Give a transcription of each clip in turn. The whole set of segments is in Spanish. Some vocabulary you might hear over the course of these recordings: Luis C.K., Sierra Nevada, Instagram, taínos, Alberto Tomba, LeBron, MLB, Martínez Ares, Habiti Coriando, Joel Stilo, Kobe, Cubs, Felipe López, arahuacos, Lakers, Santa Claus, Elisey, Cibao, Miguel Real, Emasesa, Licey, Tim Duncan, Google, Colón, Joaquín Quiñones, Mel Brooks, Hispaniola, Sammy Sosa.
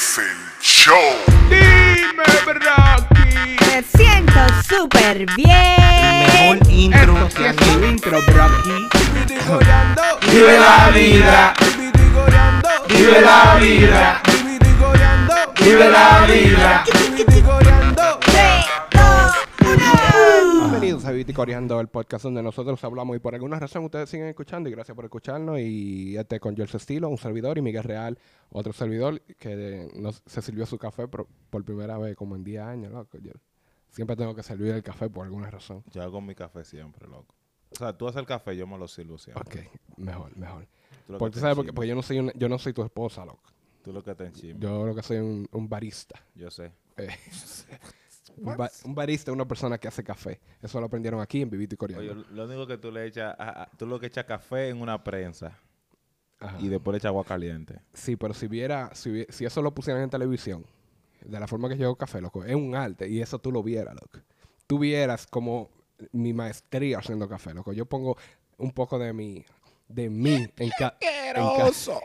Es el show. Dime, Braki. Me siento súper bien. El mejor intro. Esto sí es tu intro, Braki. Vive la vida. Vive la vida. Vive la vida. 3, 2, 1. Bienvenidos a Habiti Coriando, el podcast donde nosotros hablamos y por alguna razón ustedes siguen escuchando, y gracias por escucharnos. Y este es con Joel Stilo, un servidor, y Miguel Real, otro servidor que se sirvió su café por primera vez como en 10 años, loco. Yo siempre tengo que servir el café por alguna razón. Yo hago mi café siempre, loco. O sea, tú haces el café, yo me lo sirvo siempre. Ok, mejor. Porque tú sabes, porque yo no soy tu esposa, loco. Tú lo que te enchimas. Yo lo que soy un barista. Yo sé. Un barista es una persona que hace café. Eso lo aprendieron aquí en Vivito y Coriando. Oye, lo único que tú le echas, tú lo que echas café en una prensa. Ajá. Y después le echas agua caliente. Sí, pero si eso lo pusieran en televisión, de la forma que llegó café, loco, es un arte. Y eso tú lo vieras, loco. Tú vieras como mi maestría haciendo café, loco. Yo pongo un poco de mí en cada... ¡Asqueroso!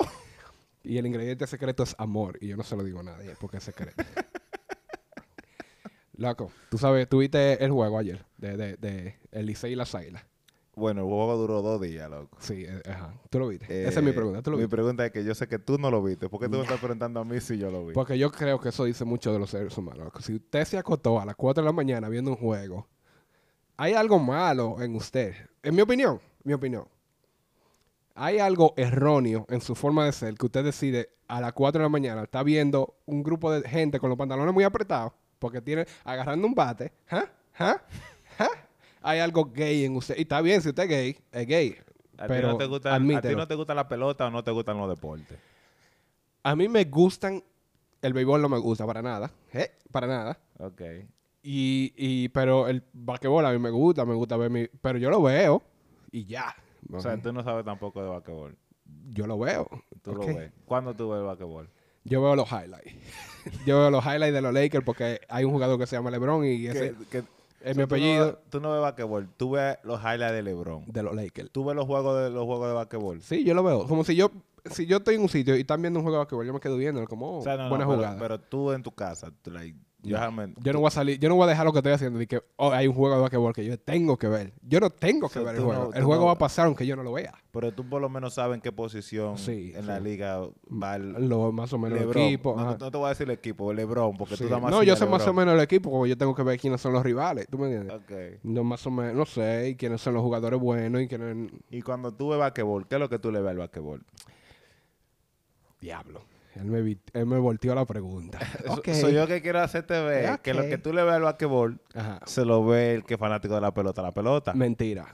Y el ingrediente secreto es amor. Y yo no se lo digo a nadie porque es secreto. Loco, tú sabes, tuviste el juego ayer de Elisey y las Águilas. Bueno, el juego duró 2 días, loco. Sí, ajá. ¿Tú lo viste? Esa es mi pregunta. ¿Tú lo viste? Mi pregunta es que yo sé que tú no lo viste. ¿Por qué tú me estás preguntando a mí si yo lo vi? Porque yo creo que eso dice mucho de los seres humanos, loco. Si usted se acostó a las 4 de la mañana viendo un juego, hay algo malo en usted. En mi opinión. Hay algo erróneo en su forma de ser que usted decide a las 4 de la mañana. Está viendo un grupo de gente con los pantalones muy apretados porque tiene agarrando un bate. Hay algo gay en usted. Y está bien, si usted es gay, es gay. Pero ¿a ti no te gusta la pelota o no te gustan los deportes? A mí me gustan... El béisbol no me gusta para nada. Para nada. Ok. Pero el basquetbol a mí me gusta ver mi... Pero yo lo veo y ya. O sea, tú no sabes tampoco de basquetbol. Yo lo veo. Tú lo ves. ¿Cuándo tú ves el basquetbol? Yo veo los highlights. Yo veo los highlights de los Lakers porque hay un jugador que se llama LeBron y ese es mi apellido. Tú no ves basquetbol. Tú ves los highlights de LeBron. De los Lakers. Tú ves los juegos de basquetbol. Sí, yo lo veo. Como si yo estoy en un sitio y están viendo un juego de basquetbol, yo me quedo viendo como buena jugada. Pero tú en tu casa, yo no voy a salir, yo no voy a dejar lo que estoy haciendo de que hay un juego de basquetbol que yo tengo que ver. Yo no tengo que ver el juego. El juego va a pasar aunque yo no lo vea. Pero tú por lo menos sabes en qué posición la liga va más o menos LeBron. El equipo. No te voy a decir el equipo, LeBron, porque tú también. No, yo sé más o menos el equipo, porque yo tengo que ver quiénes son los rivales. ¿Tú me entiendes? Okay. No, más o menos, no sé, y quiénes son los jugadores buenos y quiénes... Y cuando tú ves basquetbol, ¿qué es lo que tú le ves al basquetbol? Diablo. Él me volteó la pregunta. Okay. Soy yo que quiero hacerte ver que lo que tú le ves al basquetbol se lo ve el que es fanático de la pelota. Mentira,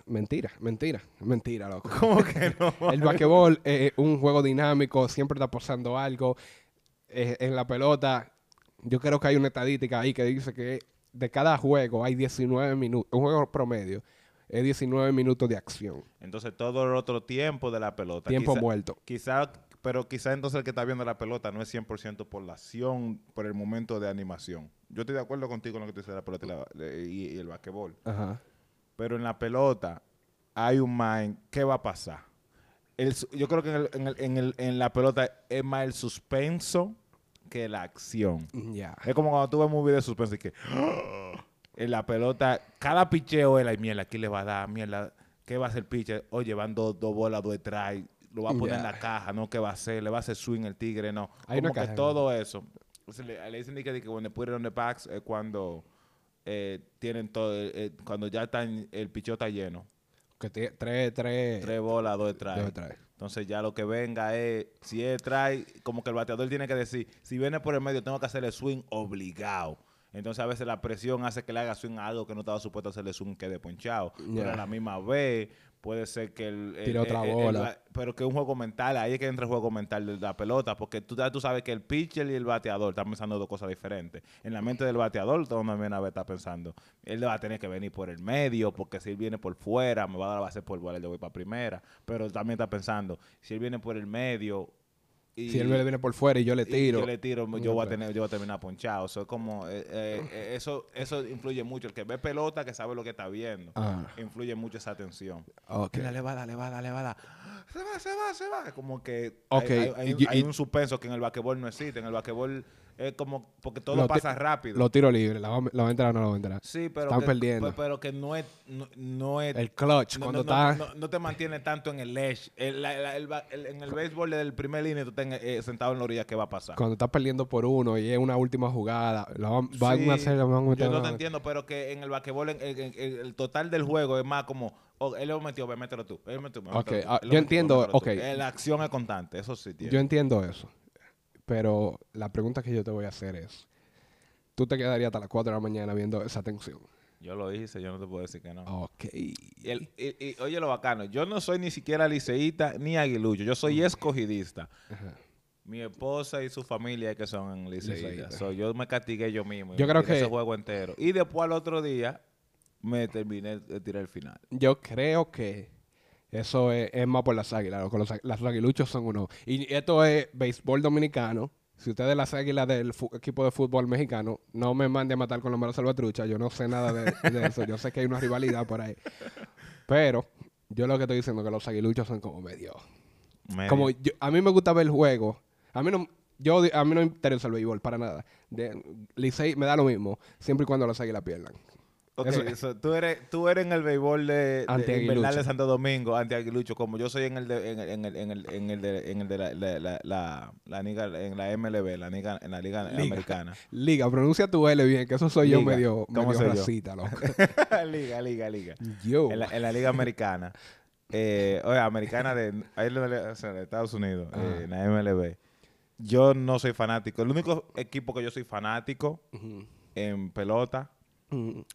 loco. ¿Cómo que no? El basquetbol es un juego dinámico, siempre está pasando algo. En la pelota, yo creo que hay una estadística ahí que dice que de cada juego hay 19 minutos, un juego promedio. Es 19 minutos de acción. Entonces, todo el otro tiempo de la pelota. Tiempo muerto. Pero quizá entonces el que está viendo la pelota no es 100% por la acción, por el momento de animación. Yo estoy de acuerdo contigo en lo que tú dices de la pelota y el basquetbol. Ajá. Pero en la pelota hay un mind. ¿Qué va a pasar? Yo creo que en la pelota es más el suspenso que la acción. Yeah. Es como cuando tú ves un video de suspenso y que... En la pelota, cada picheo es la mierda. ¿Quién le va a dar? Mierda. ¿Qué va a hacer el pitcher? Oye, van dos bolas, 2 tries. Lo va a poner en la caja. ¿No? ¿Qué va a hacer? ¿Le va a hacer swing el tigre? No. Hay como una caja, todo eso. O sea, le dicen que cuando put on the backs es cuando tienen todo... cuando ya están, el picheo está lleno. Que tres bolas, 2 tries. Entonces ya lo que venga es... Si es try, como que el bateador tiene que decir, si viene por el medio tengo que hacerle swing obligado. Entonces, a veces la presión hace que le haga swing a algo que no estaba supuesto a hacerle swing, que de ponchado. Yeah. Pero a la misma vez, puede ser que tira otra bola. Pero que es un juego mental. Ahí es que entra el juego mental de la pelota. Porque tú sabes que el pitcher y el bateador están pensando 2 cosas diferentes. En la mente del bateador, todo también a veces está pensando, él va a tener que venir por el medio, porque si él viene por fuera, me va a dar la base por bola, yo voy para primera. Pero también está pensando, si él viene por el medio... si él me viene por fuera y yo le tiro. Yo voy a terminar ponchado. Eso es como eso influye mucho. El que ve pelota, que sabe lo que está viendo. Influye mucho esa tensión. Okay. Le va a dar. se va, se va, se va. Como que hay un suspenso que en el basquetbol no existe. En el basquetbol es como porque todo pasa rápido. Los tiros libres, la va a entrar o no la va a entrar. Sí, pero están perdiendo. Pero que no es... No es el clutch, cuando está... No te mantiene tanto en el edge. En el béisbol del primer línea tú estás sentado en la orilla, ¿qué va a pasar? Cuando estás perdiendo por uno y es una última jugada, van a hacer... Yo no te entiendo, pero que en el basquetbol el total del juego es más como... Oh, él lo metió, mételo tú. Él metió, mételo tú. Yo entiendo... La acción es constante, eso sí tiene. Yo entiendo eso. Pero la pregunta que yo te voy a hacer es, ¿tú te quedarías hasta las 4 de la mañana viendo esa tensión? Yo lo hice, yo no te puedo decir que no. Ok. Oye, lo bacano, yo no soy ni siquiera liceísta ni aguilucho, yo soy escogidista. Ajá. Mi esposa y su familia que son liceístas. Yo me castigué yo mismo. Yo creo que... ese juego entero. Y después al otro día me terminé de tirar el final. Yo creo que... Eso es más por las águilas. Los aguiluchos son uno. Y esto es béisbol dominicano. Si ustedes las águilas del equipo de fútbol mexicano, no me mande a matar con los malos salvatruchas. Yo no sé nada de eso. Yo sé que hay una rivalidad por ahí. Pero yo lo que estoy diciendo es que los aguiluchos son como medio. Como a mí me gusta ver el juego. A mí no me interesa el béisbol para nada. Licey me da lo mismo, siempre y cuando las águilas pierdan. Okay, eso, tú eres en el béisbol de Santo Domingo, anti-aguilucho, como yo soy en el de la liga, en la MLB, en la liga americana. Liga, pronuncia tu L bien, que eso soy liga. Yo medio racita, loco. liga. Yo. En la liga americana. Americana de Estados Unidos, en la MLB. Yo no soy fanático. El único equipo que yo soy fanático en pelota,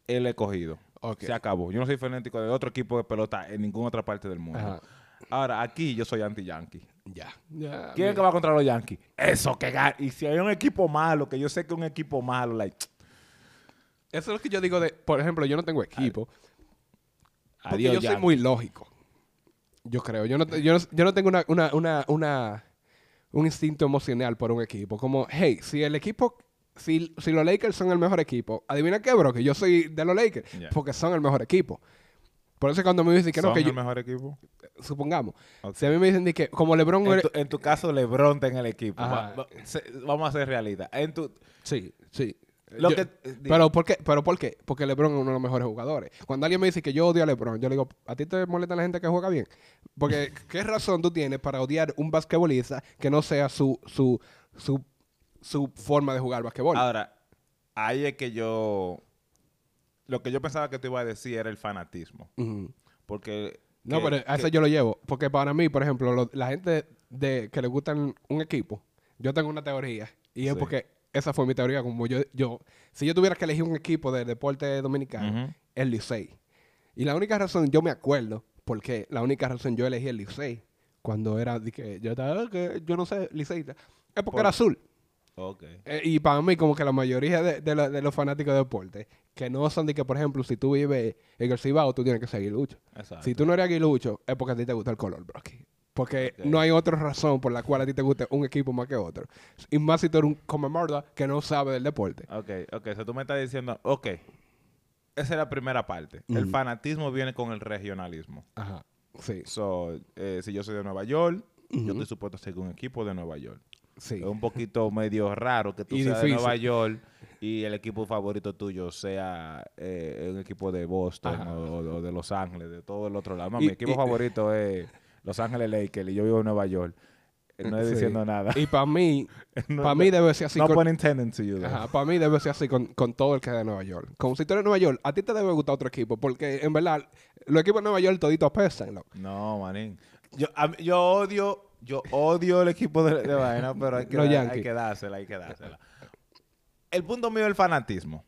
él escogido. Okay. Se acabó. Yo no soy fanático de otro equipo de pelota en ninguna otra parte del mundo. Ajá. Ahora, aquí yo soy anti-yankee. Ya. ¿Quién es que va contra los yankees? Eso, que gana. Y si hay un equipo malo, que yo sé que un equipo malo, like... Eso es lo que yo digo de... Por ejemplo, yo no tengo equipo. Adiós, yo soy muy lógico. Yo creo. Yo no tengo un instinto emocional por un equipo. Como, hey, si el equipo... Si los Lakers son el mejor equipo, adivina qué, bro, que yo soy de los Lakers, porque son el mejor equipo. Por eso cuando me dicen que no, que yo... ¿Son el mejor equipo? Supongamos. Okay. Si a mí me dicen que como LeBron... En tu caso, LeBron está en el equipo. Vamos a ser realistas. Sí. ¿Pero por qué? Porque LeBron es uno de los mejores jugadores. Cuando alguien me dice que yo odio a LeBron, yo le digo, ¿a ti te molesta la gente que juega bien? Porque, ¿qué razón tú tienes para odiar un basquetbolista que no sea su forma de jugar basquetbol? Ahora, ahí es que yo... Lo que yo pensaba que te iba a decir era el fanatismo. Porque... No, pero a eso yo lo llevo. Porque para mí, por ejemplo, la gente que le gustan un equipo, yo tengo una teoría. Y es porque esa fue mi teoría. Como yo si yo tuviera que elegir un equipo de deporte dominicano, el Licey. Y la única razón, yo me acuerdo, porque la única razón yo elegí el Licey, cuando era... que yo estaba... yo no sé, liceísta. Es porque era azul. Okay. Y para mí, como que la mayoría de los fanáticos de deporte, que no son de que, por ejemplo, si tú vives en el Cibao, tú tienes que ser aguilucho. Exacto. Si tú no eres aguilucho, es porque a ti te gusta el color, bro. Porque no hay otra razón por la cual a ti te guste un equipo más que otro. Y más si tú eres un come mierda que no sabe del deporte. Ok. O sea, tú me estás diciendo, ok, esa es la primera parte. El fanatismo viene con el regionalismo. Ajá, sí. So, si yo soy de Nueva York, yo estoy supuesto a ser un equipo de Nueva York. Sí. Es un poquito medio raro que tú seas de Nueva York y el equipo favorito tuyo sea un equipo de Boston o de Los Ángeles, de todo el otro lado. Mi equipo favorito es Los Ángeles Lakers y yo vivo en Nueva York. No estoy diciendo nada. Y para mí, para mí debe ser así. No pun intended to you. Para mí debe ser así con todo el que es de Nueva York. Como si tú eres de Nueva York, a ti te debe gustar otro equipo porque en verdad los equipos de Nueva York toditos pesan. No, manín. Yo odio... Yo odio el equipo de vaina, pero hay que dársela. El punto mío es el fanatismo.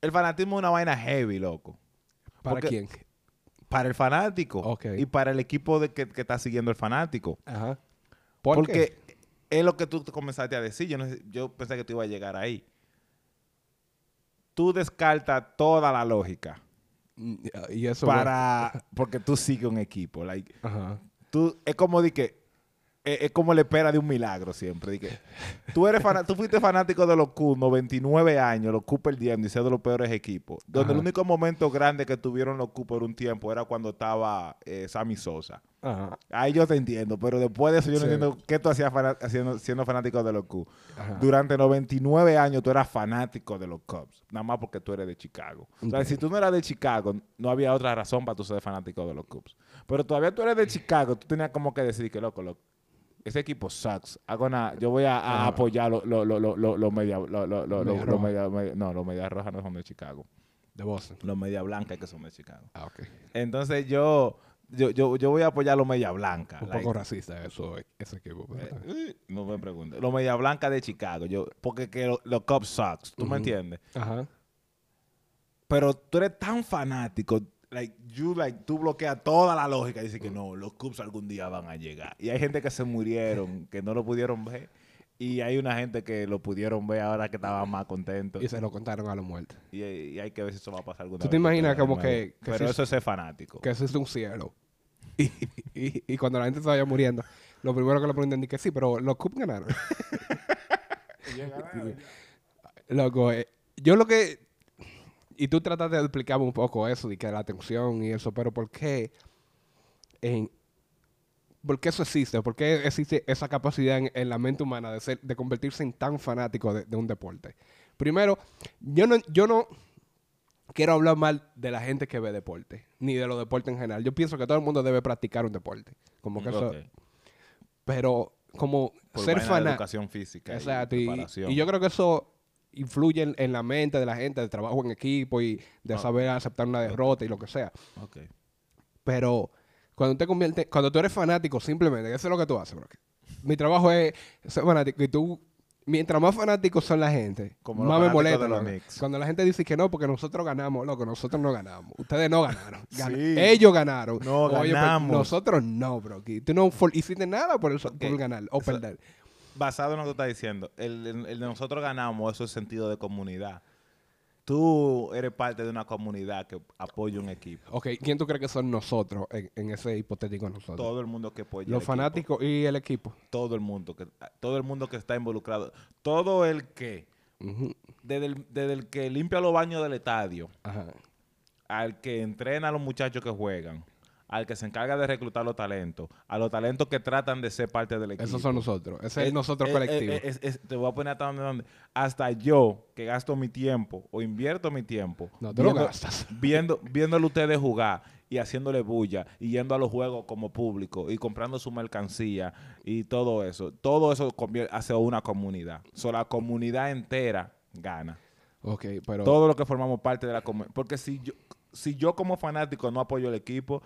El fanatismo es una vaina heavy, loco. ¿Para quién? Para el fanático. Okay. Y para el equipo que está siguiendo el fanático. Ajá. Porque es lo que tú comenzaste a decir. Yo pensé que tú ibas a llegar ahí. Tú descartas toda la lógica. Y eso porque tú sigues un equipo. Like, es como de que es como la espera de un milagro siempre. Que, tú fuiste fanático de los Cubs, 99 años, los Cubs perdiendo y ser de los peores equipos. Donde el único momento grande que tuvieron los Cubs por un tiempo era cuando estaba Sammy Sosa. Ajá. Ahí yo te entiendo, pero después de eso yo no entiendo qué tú hacías siendo fanático de los Cubs. Ajá. Durante 99 años tú eras fanático de los Cubs, nada más porque tú eres de Chicago. O sea, si tú no eras de Chicago, no había otra razón para tú ser fanático de los Cubs. Pero todavía tú eres de Chicago, tú tenías como que decir que loco, ese equipo sucks. Yo voy a apoyar los Medias Rojas no son de Chicago. De Boston. Los Medias Blancas que son de Chicago. Ah, ok. Entonces yo voy a apoyar los Medias Blancas. Un poco racista eso, ese equipo. No me preguntes. Los Medias Blancas de Chicago. Porque que los Cubs sucks. ¿Tú me entiendes? Ajá. Pero tú eres tan fanático... tú bloqueas toda la lógica y dices que no, los Cubs algún día van a llegar. Y hay gente que se murieron, que no lo pudieron ver. Y hay una gente que lo pudieron ver ahora que estaban más contentos. Y se lo contaron a los muertos. Y hay que ver si eso va a pasar alguna vez. ¿Tú te imaginas como que... Pero eso es fanático. Que eso es un cielo. Y cuando la gente se vaya muriendo, lo primero que le preguntan es que sí, pero los Cubs ganaron. Loco, yo lo que... Y tú tratas de explicarme un poco eso, de que la atención y eso, pero ¿por qué eso existe? ¿Por qué existe esa capacidad en la mente humana de convertirse en tan fanático de un deporte? Primero, yo no quiero hablar mal de la gente que ve deporte, ni de los deportes en general. Yo pienso que todo el mundo debe practicar un deporte. Como que eso... Pero como por ser fanático... de educación física. Exacto. Y yo creo que eso... influyen en la mente de la gente, del trabajo en equipo y de saber aceptar una derrota y lo que sea. Okay. Pero cuando tú eres fanático simplemente, eso es lo que tú haces, bro. Mi trabajo es ser fanático y tú, mientras más fanáticos son la gente, como más me molesta. Cuando la gente dice que no, porque nosotros ganamos, loco, nosotros no ganamos. Ustedes no ganaron. Ellos ganaron. No, ganamos. Nosotros no, bro. Tú no hiciste nada por ganar o perder. Basado en lo que tú estás diciendo, el de nosotros ganamos, eso es sentido de comunidad. Tú eres parte de una comunidad que apoya un equipo. Ok, ¿quién tú crees que son nosotros en ese hipotético nosotros? Todo el mundo que apoya. Los fanáticos y el equipo. Todo el mundo que está involucrado. Todo el que, desde el que limpia los baños del estadio, al que entrena a los muchachos que juegan, al que se encarga de reclutar los talentos, a los talentos que tratan de ser parte del equipo. Esos son nosotros. Ese es nosotros colectivo. Te voy a poner hasta donde. Hasta yo, que gasto mi tiempo o invierto mi tiempo. No, tú lo gastas. Viéndole ustedes jugar y haciéndole bulla y yendo a los juegos como público y comprando su mercancía y todo eso. Todo eso hace una comunidad. So, la comunidad entera gana. Ok, pero... Todo lo que formamos parte de la comunidad. Porque si yo como fanático no apoyo al equipo,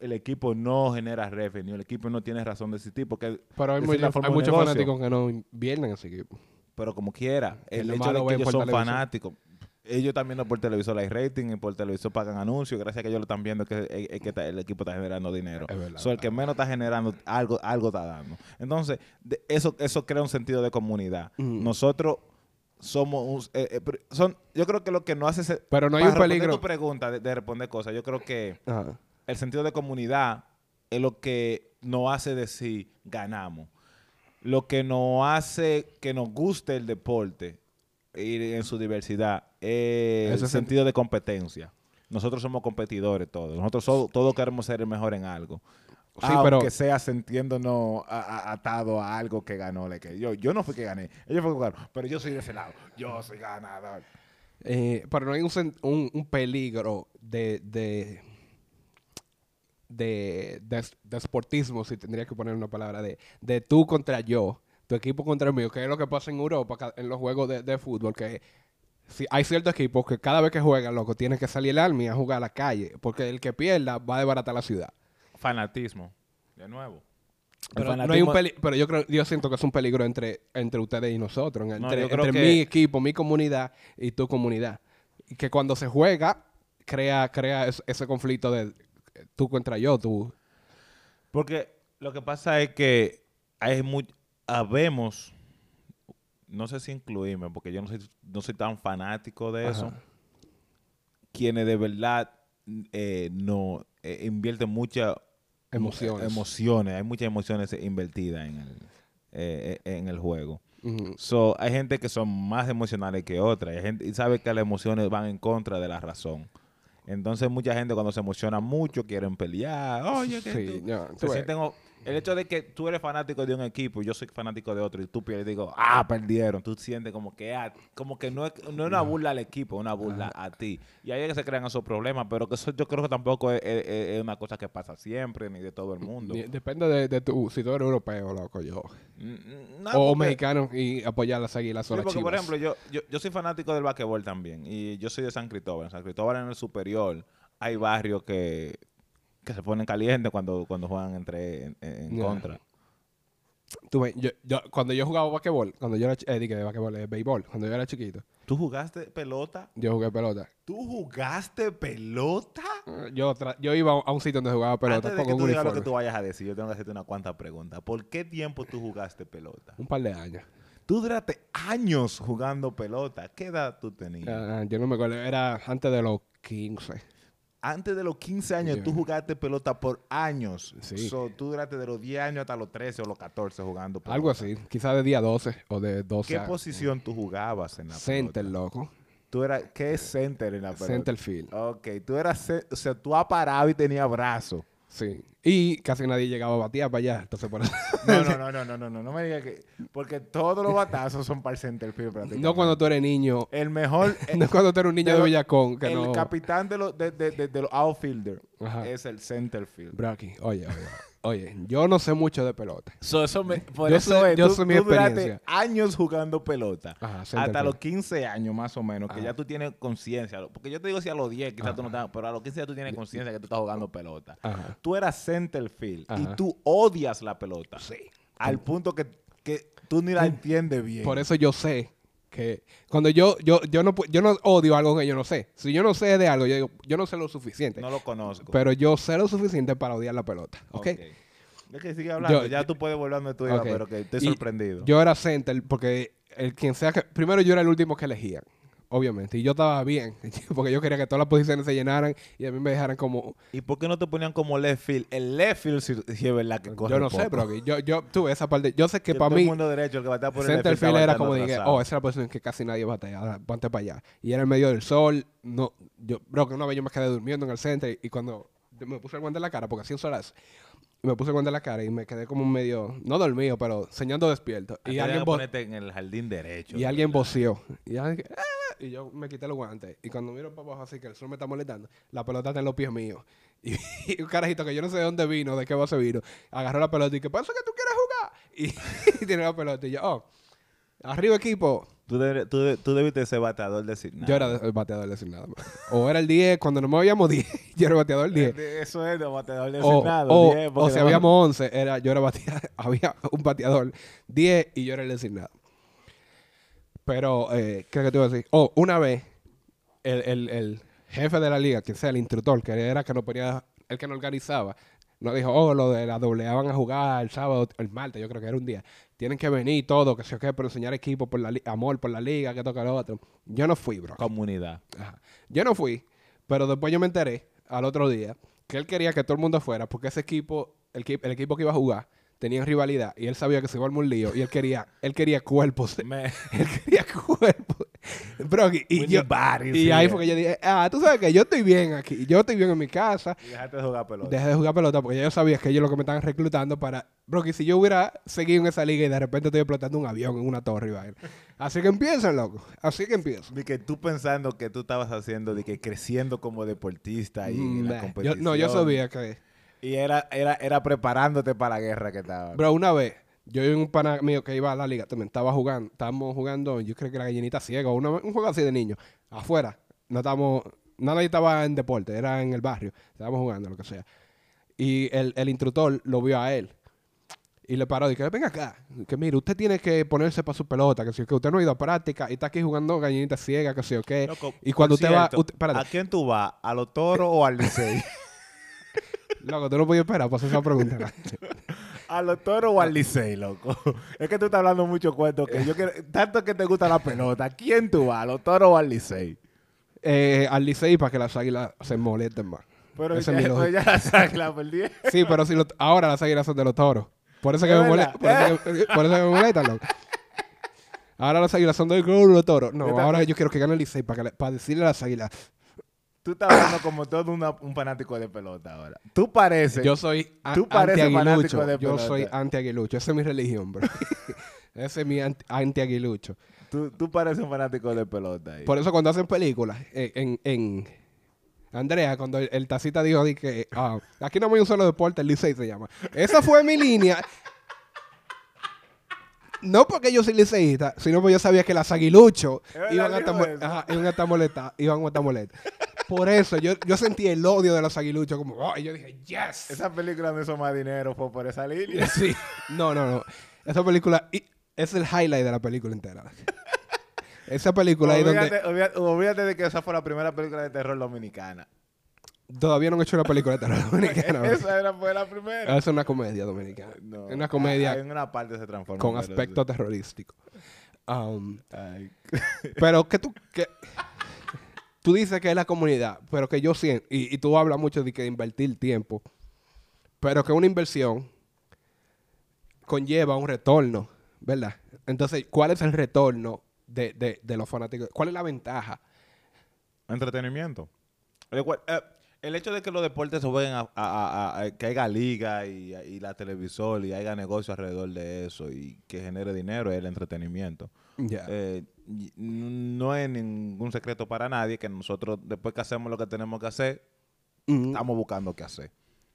el equipo no genera revenue, el equipo no tiene razón de existir. Porque pero hay muchos fanáticos que no invierten en ese equipo. Pero como quiera, el hecho de que ellos son fanáticos, ellos también no por televisor hay rating, y por televisor pagan anuncios, gracias a que ellos lo están viendo que el equipo está generando dinero. Es verdad, el que menos está generando, algo está dando. Entonces, eso crea un sentido de comunidad. Nosotros... yo creo que lo que no hace... Pero no hay un peligro. Tu pregunta de responder cosas, yo creo que el sentido de comunidad es lo que nos hace decir ganamos. Lo que nos hace que nos guste el deporte y en su diversidad es el sentido de competencia. Nosotros somos competidores todos. Nosotros todos queremos ser el mejor en algo. Sí, aunque sea sintiéndonos atado a algo que ganó. Yo no fui que gané. Ellos fueron que ganaron. Pero yo soy de ese lado. Yo soy ganador. Pero no hay un peligro de esportismo, si tendría que poner una palabra, de tú contra yo, tu equipo contra el mío, que es lo que pasa en Europa en los juegos de fútbol, que si hay ciertos equipos que cada vez que juegan, loco, tienen que salir el army a jugar a la calle, porque el que pierda va a desbaratar la ciudad. Fanatismo, de nuevo. Pero, no hay un pero yo siento que es un peligro entre ustedes y nosotros, entre mi equipo, mi comunidad y tu comunidad. Y que cuando se juega, crea ese conflicto de tú contra yo, tú. Porque lo que pasa es que habemos, no sé si incluirme, porque yo no soy tan fanático de eso, quienes de verdad invierten mucha Emociones. Hay muchas emociones invertidas en el juego. Uh-huh. So, hay gente que son más emocionales que otras. Hay gente, y sabe que las emociones van en contra de la razón. Entonces, mucha gente cuando se emociona mucho quieren pelear. Oye, el hecho de que tú eres fanático de un equipo y yo soy fanático de otro y tú pierdes y digo, perdieron. Tú sientes como que no es una burla al equipo, es una burla a ti. Y ahí es que se crean esos problemas, pero que eso yo creo que tampoco es una cosa que pasa siempre ni de todo el mundo. Depende de tú, si tú eres europeo, loco, yo. O mexicano y apoyar las águilas o las chivas. Por ejemplo, yo soy fanático del basquetbol también y yo soy de San Cristóbal. En San Cristóbal en el superior hay barrios que se ponen calientes cuando juegan en contra. Tú ves, cuando yo jugaba basquetbol, béisbol, cuando yo era chiquito. ¿Tú jugaste pelota? Yo jugué pelota. ¿Tú jugaste pelota? Yo iba a un sitio donde jugaba pelota. Antes de que tú digas lo que tú vayas a decir, yo tengo que hacerte unas cuantas preguntas. ¿Por qué tiempo tú jugaste pelota? Un par de años. Tú duraste años jugando pelota. ¿Qué edad tú tenías? Yo no me acuerdo. Era antes de los 15. Antes de los 15 años, tú jugaste pelota por años. Sí. So, tú duraste de los 10 años hasta los 13 o los 14 jugando pelota. Algo así. Quizás de día 12 o de 12 ¿Qué posición tú jugabas en la center, pelota? Center, loco. ¿Qué es center en la pelota? Center field. Ok. Tú eras... O sea, tú aparabas y tenías brazos. Sí. Y casi nadie llegaba a batear para allá. Entonces, por eso... No me digas que... Porque todos los batazos son para el center field prácticamente. No cuando tú eres niño. El mejor... no cuando tú eres un niño de Villacón. Que el capitán de los outfielders es el center field. Bracky, oye. Yo no sé mucho de pelota. Por eso, tú duraste años jugando pelota. Hasta los 15 años más o menos. Que ya tú tienes conciencia. Porque yo te digo si a los 10 quizás tú no estás... Pero a los 15 ya tú tienes conciencia que tú estás jugando pelota. Ajá. Tú eras center field y tú odias la pelota. Sí. Al punto que tú ni la entiendes bien. Por eso yo sé que cuando yo no odio algo que yo no sé. Si yo no sé de algo, yo digo, yo no sé lo suficiente. No lo conozco. Pero yo sé lo suficiente para odiar la pelota. ¿Ok? Es que sigue hablando. Tú puedes volver donde tú ibas, pero que estoy sorprendido. Yo era center porque primero yo era el último que elegían. Obviamente. Y yo estaba bien. Porque yo quería que todas las posiciones se llenaran y a mí me dejaran como... ¿Y por qué no te ponían como left field? El left field si es verdad que corre. Yo no sé, pero yo tuve esa parte. Yo sé que para mí... Mundo derecho, el que batea por center field era como dije, esa es la posición que casi nadie batea. Ahora, ponte para allá. Y era en medio del sol. No, yo, bro, que una vez yo me quedé durmiendo en el center y cuando me puse el guante en la cara, porque así es horas... Me puse cuenta en la cara y me quedé como medio... No dormido, pero soñando despierto. Y alguien ponerte en el jardín derecho. Y alguien voció. Y yo me quité los guantes. Y cuando miro para abajo así que el sol me está molestando, la pelota está en los pies míos. Y un carajito que yo no sé de dónde vino, de qué base vino, agarró la pelota y que, ¿por eso que tú quieres jugar? Y tiene la pelota. Y yo, arriba equipo. Tú debiste ser bateador designado. Yo era el bateador designado. O era el 10, cuando no me habíamos 10, yo era el bateador 10. Eso era el bateador designado. O si habíamos 11, yo era bateador. Había un bateador 10 y yo era el designado. Pero, ¿qué es que te iba a decir? Una vez, el jefe de la liga, quien sea el instructor, que era que nos ponía, el que nos organizaba, nos dijo, lo de la AA van a jugar el sábado, el martes, yo creo que era un día. Tienen que venir todo, que sé yo qué, pero enseñar equipo, por la amor por la liga, que toca lo otro. Yo no fui, bro. Comunidad. Ajá. Yo no fui, pero después yo me enteré al otro día que él quería que todo el mundo fuera porque ese equipo, el equipo que iba a jugar, tenían rivalidad y él sabía que se iba a armar un lío y él quería cuerpos. Él quería cuerpos. Bro, y ahí fue que yo dije, tú sabes que yo estoy bien aquí. Yo estoy bien en mi casa. Y dejaste de jugar pelota. Dejé de jugar pelota porque yo sabía que ellos lo que me estaban reclutando para... Bro, que si yo hubiera seguido en esa liga y de repente estoy explotando un avión en una torre y va a ir. Así que empiezan, loco. Así que empiezan. De que tú pensando que tú estabas haciendo, de que creciendo como deportista y en la competición. Yo sabía que... Y era preparándote para la guerra que estaba. Bro, una vez, yo y un pana mío que iba a la liga, también estábamos jugando, yo creo que la gallinita ciega, un juego así de niños, afuera. Nadie estaba en deporte, era en el barrio. Estábamos jugando, lo que sea. Y el instructor lo vio a él. Y le paró, dije, venga acá. Que mire, usted tiene que ponerse para su pelota. Que si usted no ha ido a práctica y está aquí jugando gallinita ciega, que si o qué. Loco, y cuando usted va... ¿A quién tú vas? ¿A los toros o al Licey? Loco, tú no podías esperar para hacer esa pregunta. ¿A los toros o al Licey, loco? Es que tú estás hablando mucho cuento. Tanto que te gusta la pelota. ¿Quién tú vas? ¿A los toros o al Licey? Al Licey para que las águilas se molesten más. Pero ya las águilas la perdieron. Sí, pero si ahora las águilas son de los toros. Por eso que me molestan. Por eso que me molestan, loco. Ahora las águilas son de los toros. No, ahora yo quiero que gane el Elisey para decirle a las águilas. Tú estás hablando como todo un fanático de pelota ahora. Tú pareces. Yo soy antiaguilucho. Yo soy antiaguilucho. Esa es mi religión, bro. Ese es mi antiaguilucho. Tú pareces un fanático de pelota. Ahí. Por eso cuando hacen películas, Andrea, cuando el Tacita dijo que aquí no hay un solo deporte, el Elisey se llama. Esa fue mi línea. No porque yo soy liceísta, sino porque yo sabía que las aguiluchos iban a estar molestas. Por eso yo sentí el odio de los aguiluchos, como, oh, y yo dije, yes. Esa película no hizo más dinero, fue por esa línea. Sí, no. Esa película es el highlight de la película entera. Esa película Olvídate de que esa fue la primera película de terror dominicana. Todavía no han hecho una película de terror dominicana. Fue la primera. Es una comedia dominicana. No, una comedia. En una parte se transforma. Con aspecto terrorístico. Pero que tú dices que es la comunidad, pero que yo siento, y tú hablas mucho de que invertir tiempo, pero que una inversión conlleva un retorno, ¿verdad? Entonces, ¿cuál es el retorno de los fanáticos? ¿Cuál es la ventaja? Entretenimiento. El hecho de que los deportes se jueguen que haya liga y la televisor y haya negocio alrededor de eso y que genere dinero es el entretenimiento. Yeah. No es ningún secreto para nadie que nosotros, después que hacemos lo que tenemos que hacer, estamos buscando qué hacer.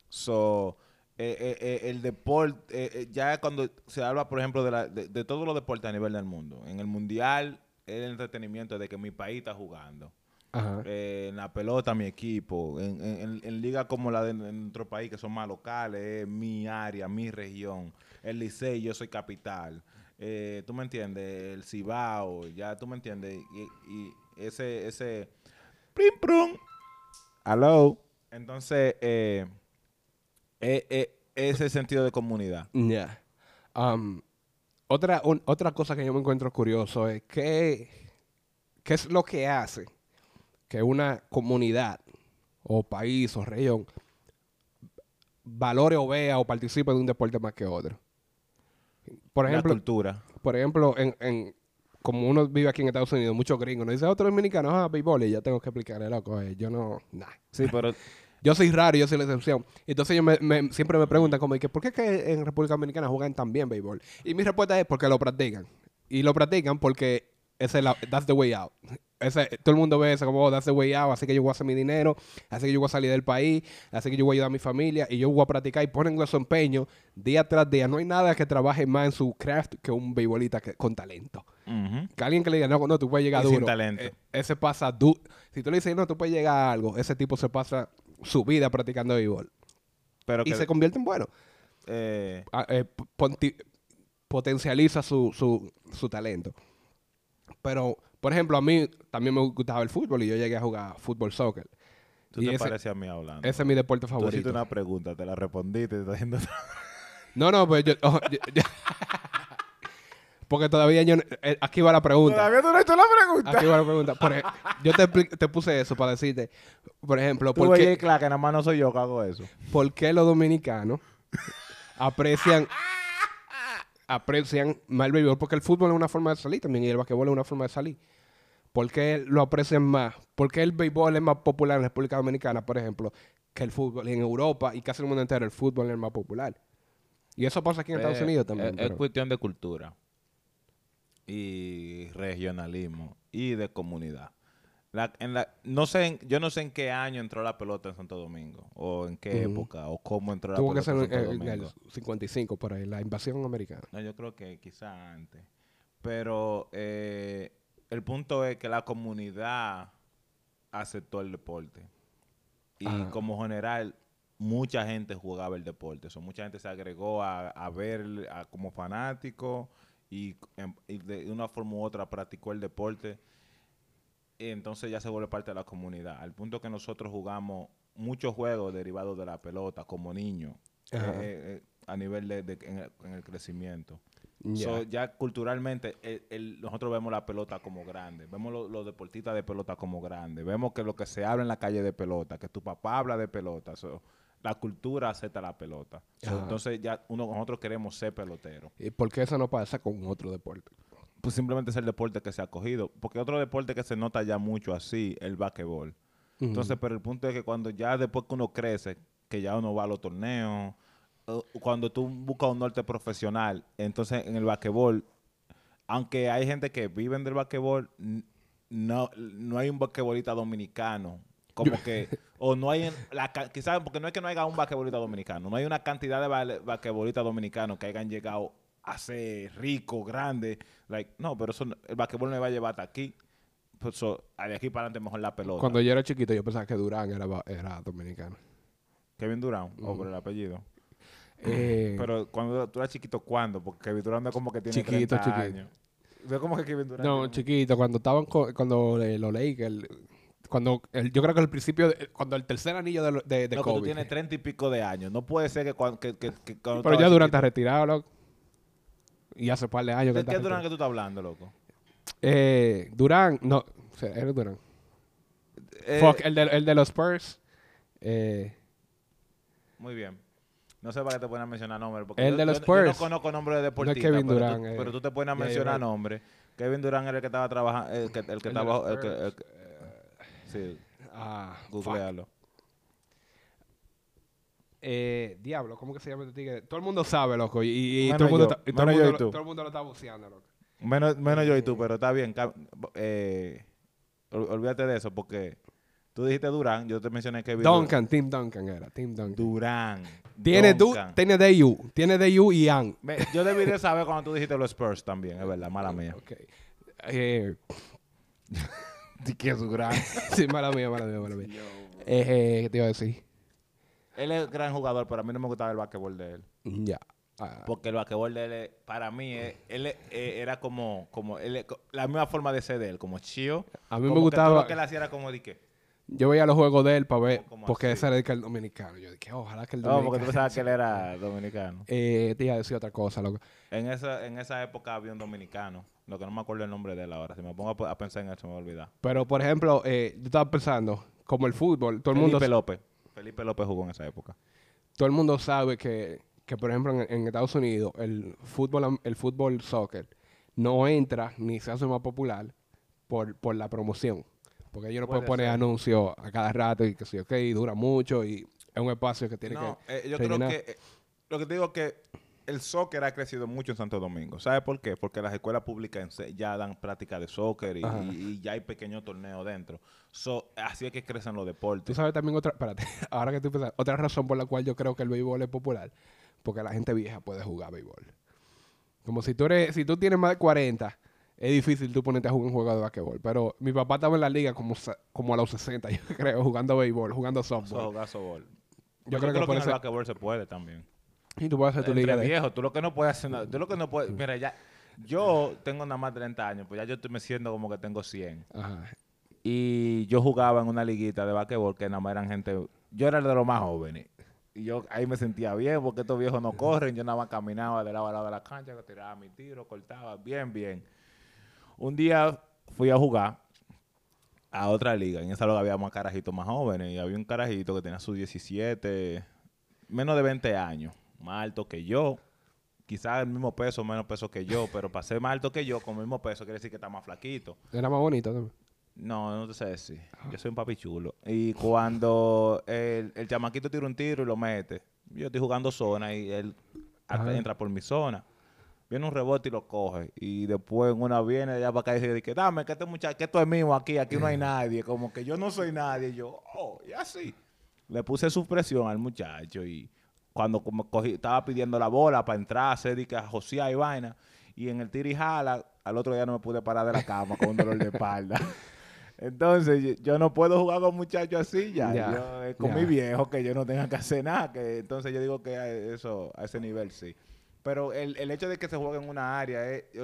So, el deporte, ya cuando se habla, por ejemplo, de todos los deportes a nivel del mundo, en el mundial, el entretenimiento es de que mi país está jugando. Ajá. En la pelota, mi equipo, en ligas como la de nuestro país, que son más locales, mi área, mi región, el Licey, yo soy capital, tú me entiendes, el Cibao, ya tú me entiendes, y ese prim prum, hello, entonces ese sentido de comunidad. Yeah. Otra cosa que yo me encuentro curioso es qué es lo que hace que una comunidad o país o región valore o vea o participe de un deporte más que otro. Por ejemplo, la cultura. Por ejemplo, como uno vive aquí en Estados Unidos, muchos gringos nos dicen, otro dominicano, béisbol, y yo tengo que explicarle, loco, yo no, nah. Sí, pero yo soy raro, yo soy la excepción. Entonces ellos siempre me preguntan, como, ¿por qué es que en República Dominicana juegan tan bien béisbol? Y mi respuesta es porque lo practican. Y lo practican porque ese es that's the way out. Todo el mundo ve eso como, oh, that's the way out, así que yo voy a hacer mi dinero, así que yo voy a salir del país, así que yo voy a ayudar a mi familia y yo voy a practicar, y ponen su empeño día tras día. No hay nada que trabaje más en su craft que un beisbolista con talento. Que alguien que le diga, no, tú puedes llegar y duro. Sin talento. Ese pasa duro. Si tú le dices, no, tú puedes llegar a algo, ese tipo se pasa su vida practicando béisbol. Pero y se convierte en bueno. Potencializa su talento. Pero, por ejemplo, a mí también me gustaba el fútbol y yo llegué a jugar fútbol soccer. ¿Tú te pareces a mí hablando? Ese es mi deporte favorito. Tú hiciste una pregunta, te la respondiste y te estás haciendo... No, pues yo... Porque todavía yo... aquí va la pregunta. Todavía tú no has hecho la pregunta. Aquí va la pregunta. Yo te puse eso para decirte, por ejemplo... Tú oye, claro, que nada más no soy yo que hago eso. ¿Por qué los dominicanos aprecian más el béisbol? Porque el fútbol es una forma de salir también y el basquetbol es una forma de salir. ¿Por qué lo aprecian más? ¿Por qué el béisbol es más popular en la República Dominicana, por ejemplo, que el fútbol? En Europa y casi el mundo entero el fútbol es el más popular. Y eso pasa aquí en Estados Unidos también. Es cuestión de cultura y regionalismo y de comunidad. Yo no sé en qué año entró la pelota en Santo Domingo, o en qué época, o cómo entró la pelota en Santo Domingo. Tuvo que ser en el 55, por ahí, la invasión americana. No, yo creo que quizá antes. Pero el punto es que la comunidad aceptó el deporte. Y como general, mucha gente jugaba el deporte. Mucha gente se agregó a ver como fanático y de una forma u otra practicó el deporte. Entonces ya se vuelve parte de la comunidad. Al punto que nosotros jugamos muchos juegos derivados de la pelota como niños a nivel de en el crecimiento. Yeah. So, ya culturalmente nosotros vemos la pelota como grande. Vemos los deportistas de pelota como grande. Vemos que lo que se habla en la calle de pelota, que tu papá habla de pelota. So, la cultura acepta la pelota. So, entonces ya nosotros queremos ser peloteros. ¿Y por qué eso no pasa con otro deporte? Pues simplemente es el deporte que se ha cogido. Porque otro deporte que se nota ya mucho así, el basquetbol. Uh-huh. Entonces, pero el punto es que cuando ya después que uno crece, que ya uno va a los torneos, cuando tú buscas un norte profesional, entonces en el basquetbol, aunque hay gente que viven del basquetbol, no hay un basquetbolista dominicano. Como que, o no hay, quizás porque no es que no haya un basquetbolista dominicano, no hay una cantidad de basquetbolistas dominicanos que hayan llegado a ser rico, grande. Like, no, pero eso, el basquetbol me va a llevar hasta aquí. Pues, de aquí para adelante mejor la pelota. Cuando yo era chiquito, yo pensaba que Durán era dominicano. Kevin Durán, o por el apellido. Pero cuando tú eras chiquito, ¿cuándo? Porque Kevin Durán no es como que tiene 30 años. ¿Ves como que Kevin Durán? No, chiquito. Cuando estaban los Lakers, yo creo que al principio, cuando el tercer anillo de no, Kobe. Tú tienes 30 y pico de años. No puede ser que cuando... Cuando pero ya Durán está retirado, loco. Y hace par de años que está retirado. ¿De qué Durán que tú estás hablando, loco? Durán, no. O sea, era Durán. El de los Spurs. Muy bien. No sé para qué te pueden mencionar nombres. Porque el de los Spurs. Yo no conozco nombres de deportistas. No es Kevin Durán. Pero tú te puedes mencionar nombres. Kevin Durán era el que estaba trabajando. El que estaba. Sí. Googlealo. Diablo, ¿cómo que se llama este tigre? Todo el mundo sabe, loco. Y todo el mundo lo está buceando, loco. Menos yo y tú, pero está bien. Olvídate de eso, porque tú dijiste Durán, yo te mencioné que... Duncan, Tim Duncan era. Tim Duncan. Durán. Tiene D.U. Tiene D.U. y An. Yo debería saber cuando tú dijiste los Spurs también, es verdad, mala mía. Ok. ¿Qué es Durán? Sí, mala mía. ¿Qué te iba a decir? Él es gran jugador, pero a mí no me gustaba el basquetbol de él. Ya. Yeah. Porque el basquetbol de él, para mí, era como la misma forma de ser de él, como chill. A mí me gustaba. Todo lo que él hacía era como de que... Yo veía los juegos de él para ver, porque así. Ese era el dominicano. Yo dije, ojalá que el dominicano... No, porque tú pensabas que él era dominicano. Te iba a decir otra cosa, loco. En esa época había un dominicano, lo que no me acuerdo el nombre de él ahora. Si me pongo a pensar en eso, me voy a olvidar. Pero, por ejemplo, yo estaba pensando, como el fútbol, todo el mundo... Felipe López jugó en esa época. Todo el mundo sabe que por ejemplo, en Estados Unidos, el fútbol soccer no entra ni se hace más popular por la promoción. Porque ellos no pueden poner anuncios a cada rato y que sí, ok, dura mucho y es un espacio que tiene que... yo rellenar. Creo que... lo que te digo es que el soccer ha crecido mucho en Santo Domingo. ¿Sabes por qué? Porque las escuelas públicas ya dan práctica de soccer y ya hay pequeños torneos dentro. Así es que crecen los deportes. Tú sabes también otra... Espérate, ahora que tú piensas, otra razón por la cual yo creo que el béisbol es popular... Porque la gente vieja puede jugar béisbol. Como si tú tienes más de 40, es difícil tú ponerte a jugar un juego de basquetbol. Pero mi papá estaba en la liga como a los 60, yo creo, jugando béisbol, jugando softball. Yo creo que en el basquetbol se puede también. Y tú puedes hacer tu liga de... viejo, tú lo que no puedes hacer nada. Tú lo que no puedes... Mira, ya... Yo tengo nada más 30 años, pues ya yo me siento como que tengo 100. Ajá. Y yo jugaba en una liguita de basquetbol que nada más eran gente... Yo era el de los más jóvenes. Y yo ahí me sentía bien porque estos viejos no corren. Yo nada más caminaba de lado a lado de la cancha, tiraba mi tiro, cortaba, bien. Un día fui a jugar a otra liga. En esa liga había más carajitos más jóvenes. Y había un carajito que tenía sus 17, menos de 20 años. Más alto que yo. Quizás el mismo peso, menos peso que yo. Pero para ser más alto que yo, con el mismo peso, quiere decir que está más flaquito. Era más bonito también. No te sé decir. Yo soy un papi chulo. Y cuando el chamaquito tira un tiro y lo mete, yo estoy jugando zona y él entra por mi zona. Viene un rebote y lo coge. Y después una viene de allá para acá y dice, dame, que este muchacho, que esto es mío aquí no hay nadie. Como que yo no soy nadie. Yo, y así. Le puse su presión al muchacho y cuando estaba pidiendo la bola para entrar, hacer a José y vaina. Y en el tiro y jala, al otro día no me pude parar de la cama con un dolor de espalda. Entonces, yo no puedo jugar con muchachos así mi viejo, que yo no tenga que hacer nada. Entonces, yo digo que eso, a ese nivel sí. Pero el hecho de que se juegue en una área,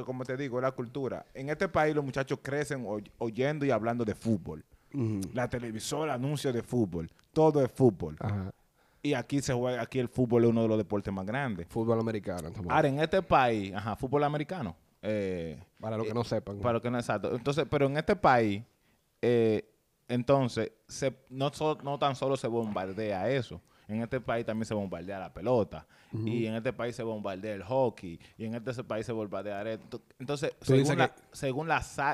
como te digo, es la cultura. En este país los muchachos crecen oyendo y hablando de fútbol. La televisora anuncia de fútbol. Todo es fútbol. Ajá. Y aquí se juega, aquí el fútbol es uno de los deportes más grandes. Fútbol americano. Ahora, en este país, ajá, fútbol americano. Para los que no sepan. Para los que no, exacto. Entonces, pero en este país, entonces, no tan solo se bombardea eso. En este país también se bombardea la pelota. Uh-huh. Y en este país se bombardea el hockey. Y en este país se bombardea el... Entonces,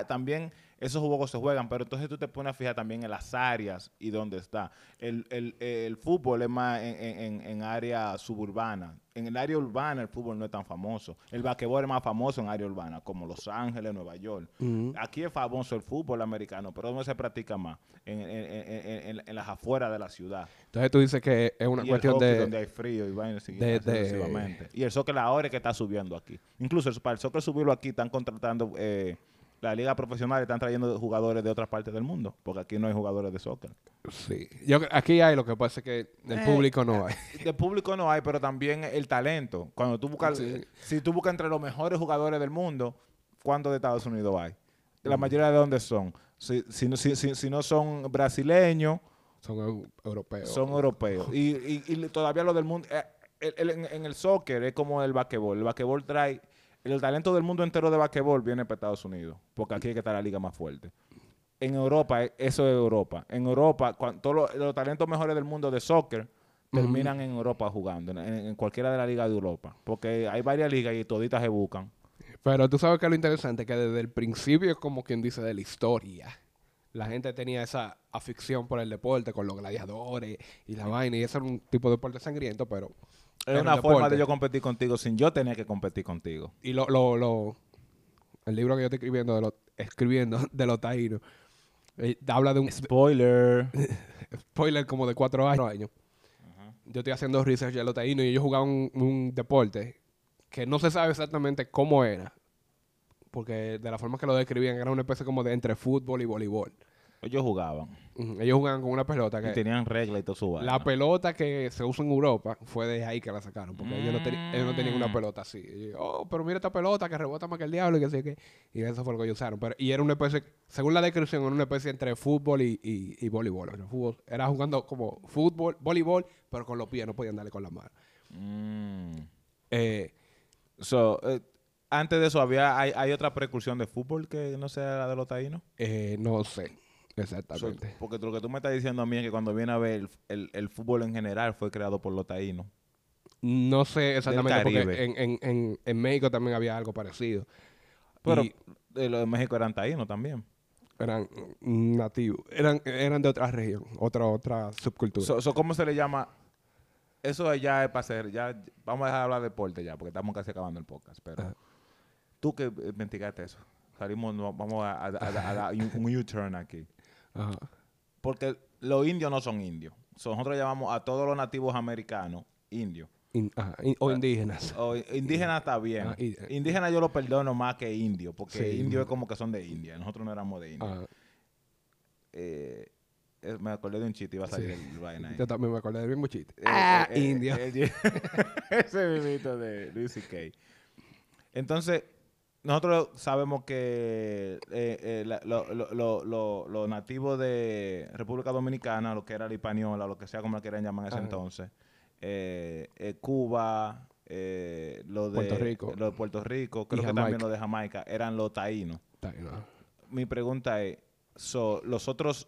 también esos juegos se juegan. Pero entonces tú te pones a fijar también en las áreas y dónde está. El fútbol es más en área suburbana. En el área urbana el fútbol no es tan famoso. El basquetbol es más famoso en área urbana, como Los Ángeles, Nueva York. Uh-huh. Aquí es famoso el fútbol americano, pero ¿dónde se practica más? En las afueras de la ciudad. Entonces tú dices que es una cuestión de... donde hay frío y vainas sucesivamente. Y el soccer ahora es que está subiendo aquí. Incluso para el soccer subirlo aquí están contratando... la liga profesional están trayendo jugadores de otras partes del mundo, porque aquí no hay jugadores de soccer. Sí. Aquí hay, lo que pasa es que del público no hay. Del público no hay, pero también el talento. Cuando tú buscas... Sí. Si tú buscas entre los mejores jugadores del mundo, ¿cuántos de Estados Unidos hay? La mayoría de dónde son. Si no son brasileños... Son europeos. Son europeos. Y todavía los del mundo... en el soccer es como el basquetbol. El basquetbol trae... El talento del mundo entero de basquetbol viene para Estados Unidos, porque aquí es que está la liga más fuerte. En Europa, eso es Europa. En Europa, todos los talentos mejores del mundo de soccer terminan en Europa jugando, en cualquiera de las ligas de Europa, porque hay varias ligas y toditas se buscan. Pero tú sabes que lo interesante es que desde el principio, como quien dice, de la historia, la gente tenía esa afición por el deporte, con los gladiadores y la vaina, y ese era un tipo de deporte sangriento, pero... Es una forma de yo competir contigo sin yo tener que competir contigo. Y el libro que yo estoy escribiendo de los taínos habla de un... Spoiler. Spoiler como de 4 años. Uh-huh. Yo estoy haciendo research de los taínos y ellos jugaban un deporte que no se sabe exactamente cómo era. Porque de la forma que lo describían era una especie como de entre fútbol y voleibol. Ellos jugaban. Ellos jugaban con una pelota que... Y tenían reglas y todo su vaina. La pelota que se usa en Europa fue de ahí que la sacaron. Porque ellos no tenían una pelota así. Ellos, pero mira esta pelota que rebota más que el diablo y que sé qué. Y eso fue lo que ellos usaron. Pero, y era una especie... Según la descripción, era una especie entre fútbol y voleibol. O sea, fútbol, era jugando como fútbol, voleibol, pero con los pies. No podían darle con las manos. Antes de eso, ¿hay otra precursión de fútbol que no sea la de los taínos? No sé. Exactamente. Porque lo que tú me estás diciendo a mí es que cuando viene a ver el fútbol en general fue creado por los taínos. No sé exactamente, porque en México también había algo parecido. Pero los de México eran taínos también. Eran nativos. Eran de otra región, otra subcultura. ¿Cómo se le llama? Eso ya es para hacer. Ya, vamos a dejar de hablar de deporte ya, porque estamos casi acabando el podcast. Pero tú que investigaste eso. Salimos, vamos a dar un U-turn aquí. Ajá. Porque los indios no son indios. Nosotros llamamos a todos los nativos americanos indios. O indígenas. O indígenas está bien. Indígenas yo lo perdono más que indios, porque indios es como que son de India. Nosotros no éramos de India. Me acordé de un chiste, iba a salir el vaina ahí. Yo también me acordé del mismo chiste. Indio. Ese mimito de Luis C.K. Entonces... Nosotros sabemos que los nativos de República Dominicana, lo que era la Hispaniola, lo que sea como la quieran llamar en ese entonces, Cuba, lo de Puerto Rico, creo que también lo de Jamaica, eran los taínos. Mi pregunta es, los otros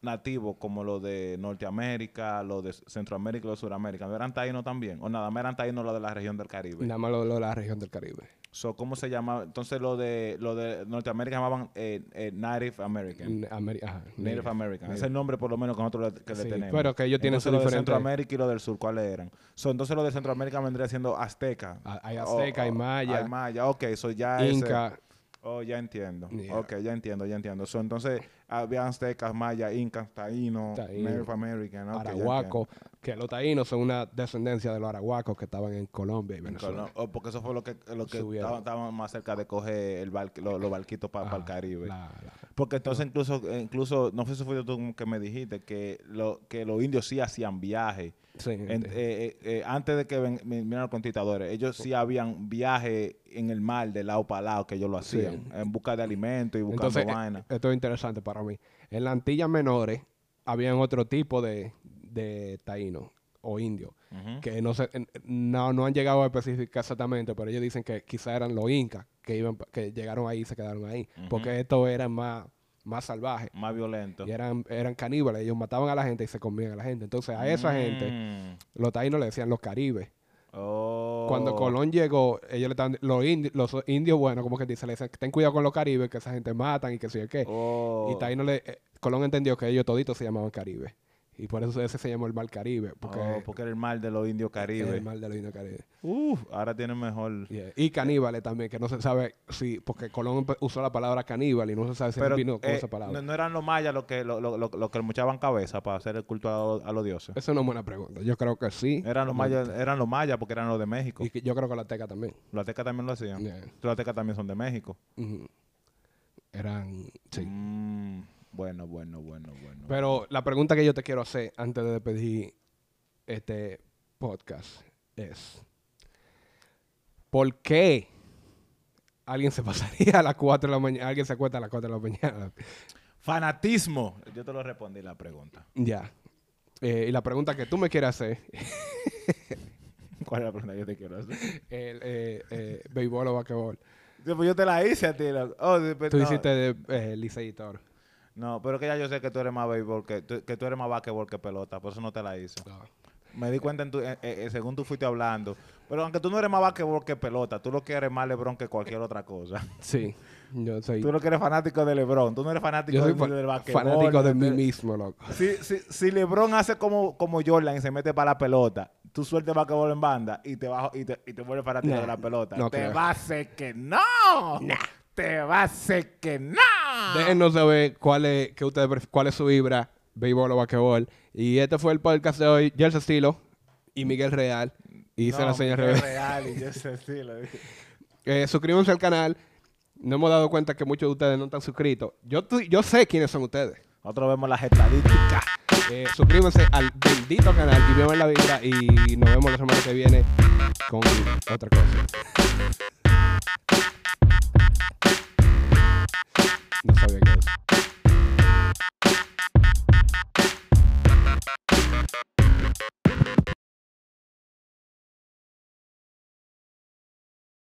nativos como los de Norteamérica, los de Centroamérica y los de Sudamérica, ¿no eran taínos también? ¿O nada más eran taínos los de la región del Caribe? Nada más los de la región del Caribe. ¿Cómo se llama? Entonces, lo de Norteamérica llamaban Native American. Native American. Ese es el nombre, por lo menos, que nosotros le tenemos. Pero que ellos tienen su diferente. Lo de Centroamérica y lo del sur, ¿cuáles eran? Entonces, lo de Centroamérica vendría siendo azteca. Hay azteca, hay maya. Hay maya, ok. Eso ya es... Inca. Ya entiendo. Yeah. Ok, ya entiendo. Entonces, había aztecas, mayas, incas, taínos, Native American. Okay, arahuacos, que los taínos son una descendencia de los arahuacos que estaban en Colombia y Venezuela. Porque eso fue lo que estaban más cerca de coger los barquitos para el Caribe. Porque entonces incluso no sé si fuiste tú que me dijiste que los indios sí hacían viajes. Sí, antes de que vinieran los conquistadores, ellos sí habían viajes en el mar de lado para lado, que ellos lo hacían, en busca de alimentos y buscando vainas. Esto es interesante para mí. En las Antillas Menores habían otro tipo de taínos. o indios, que no sé, no han llegado a especificar exactamente, pero ellos dicen que quizás eran los incas que llegaron ahí y se quedaron ahí, porque estos eran más salvajes, más violentos, y eran caníbales. Ellos mataban a la gente y se comían a la gente. Entonces a esa gente los taínos le decían los caribes. Oh. Cuando Colón llegó, ellos le estaban, los indios, bueno, como que dice, le dicen, ten cuidado con los caribes, que esa gente matan y que sí o qué. Oh. Y taíno Colón entendió que ellos toditos se llamaban caribes. Y por eso ese se llamó el Mar Caribe. Porque era el mar de los indios caribes. El mar de los indios caribes. Ahora tiene mejor... Yeah. Y caníbales también, que no se sabe si... Porque Colón usó la palabra caníbal y no se sabe si vino con esa palabra. No eran los mayas los que lo que mochaban cabeza para hacer el culto a los dioses? Esa no es una buena pregunta. Yo creo que sí. Eran los mayas porque eran los de México. Y que yo creo que los aztecas también. Los aztecas también lo hacían. Yeah. Los aztecas también son de México. Eran... Sí. Bueno. Pero la pregunta que yo te quiero hacer antes de pedir este podcast es: ¿por qué alguien se pasaría a las 4 de la mañana? ¿Alguien se acuesta a las 4 de la mañana? Fanatismo. Yo te lo respondí la pregunta. Ya. Y la pregunta que tú me quieres hacer. ¿Cuál es la pregunta que yo te quiero hacer? ¿Béisbol o basquetbol? Yo te la hice a ti. Tú hiciste de Elisey y todo. No, pero que ya yo sé que tú eres más béisbol, que tú eres más basquetbol que pelota. Por eso no te la hice. No. Me di cuenta según tú fuiste hablando. Pero aunque tú no eres más basquetbol que pelota, tú lo que eres más LeBron que cualquier otra cosa. Sí. Yo soy... Tú lo que eres fanático de LeBron. Tú no eres fanático del basquetbol. Fanático de mí mismo, loco. Si LeBron hace como Jordan y se mete para la pelota, tú sueltas basquetbol en banda y te vuelves fanático de la pelota. No te va a hacer que no. Nah. Te va a hacer que no. Déjenos saber cuál es su vibra, béisbol o basquetbol. Y este fue el podcast de hoy. Joel Stilo y Miguel Real. Suscríbanse al canal. No hemos dado cuenta que muchos de ustedes no están suscritos. Yo sé quiénes son ustedes. Nosotros vemos las estadísticas. Suscríbanse al bendito canal y vean la vibra. Y nos vemos la semana que viene con otra cosa.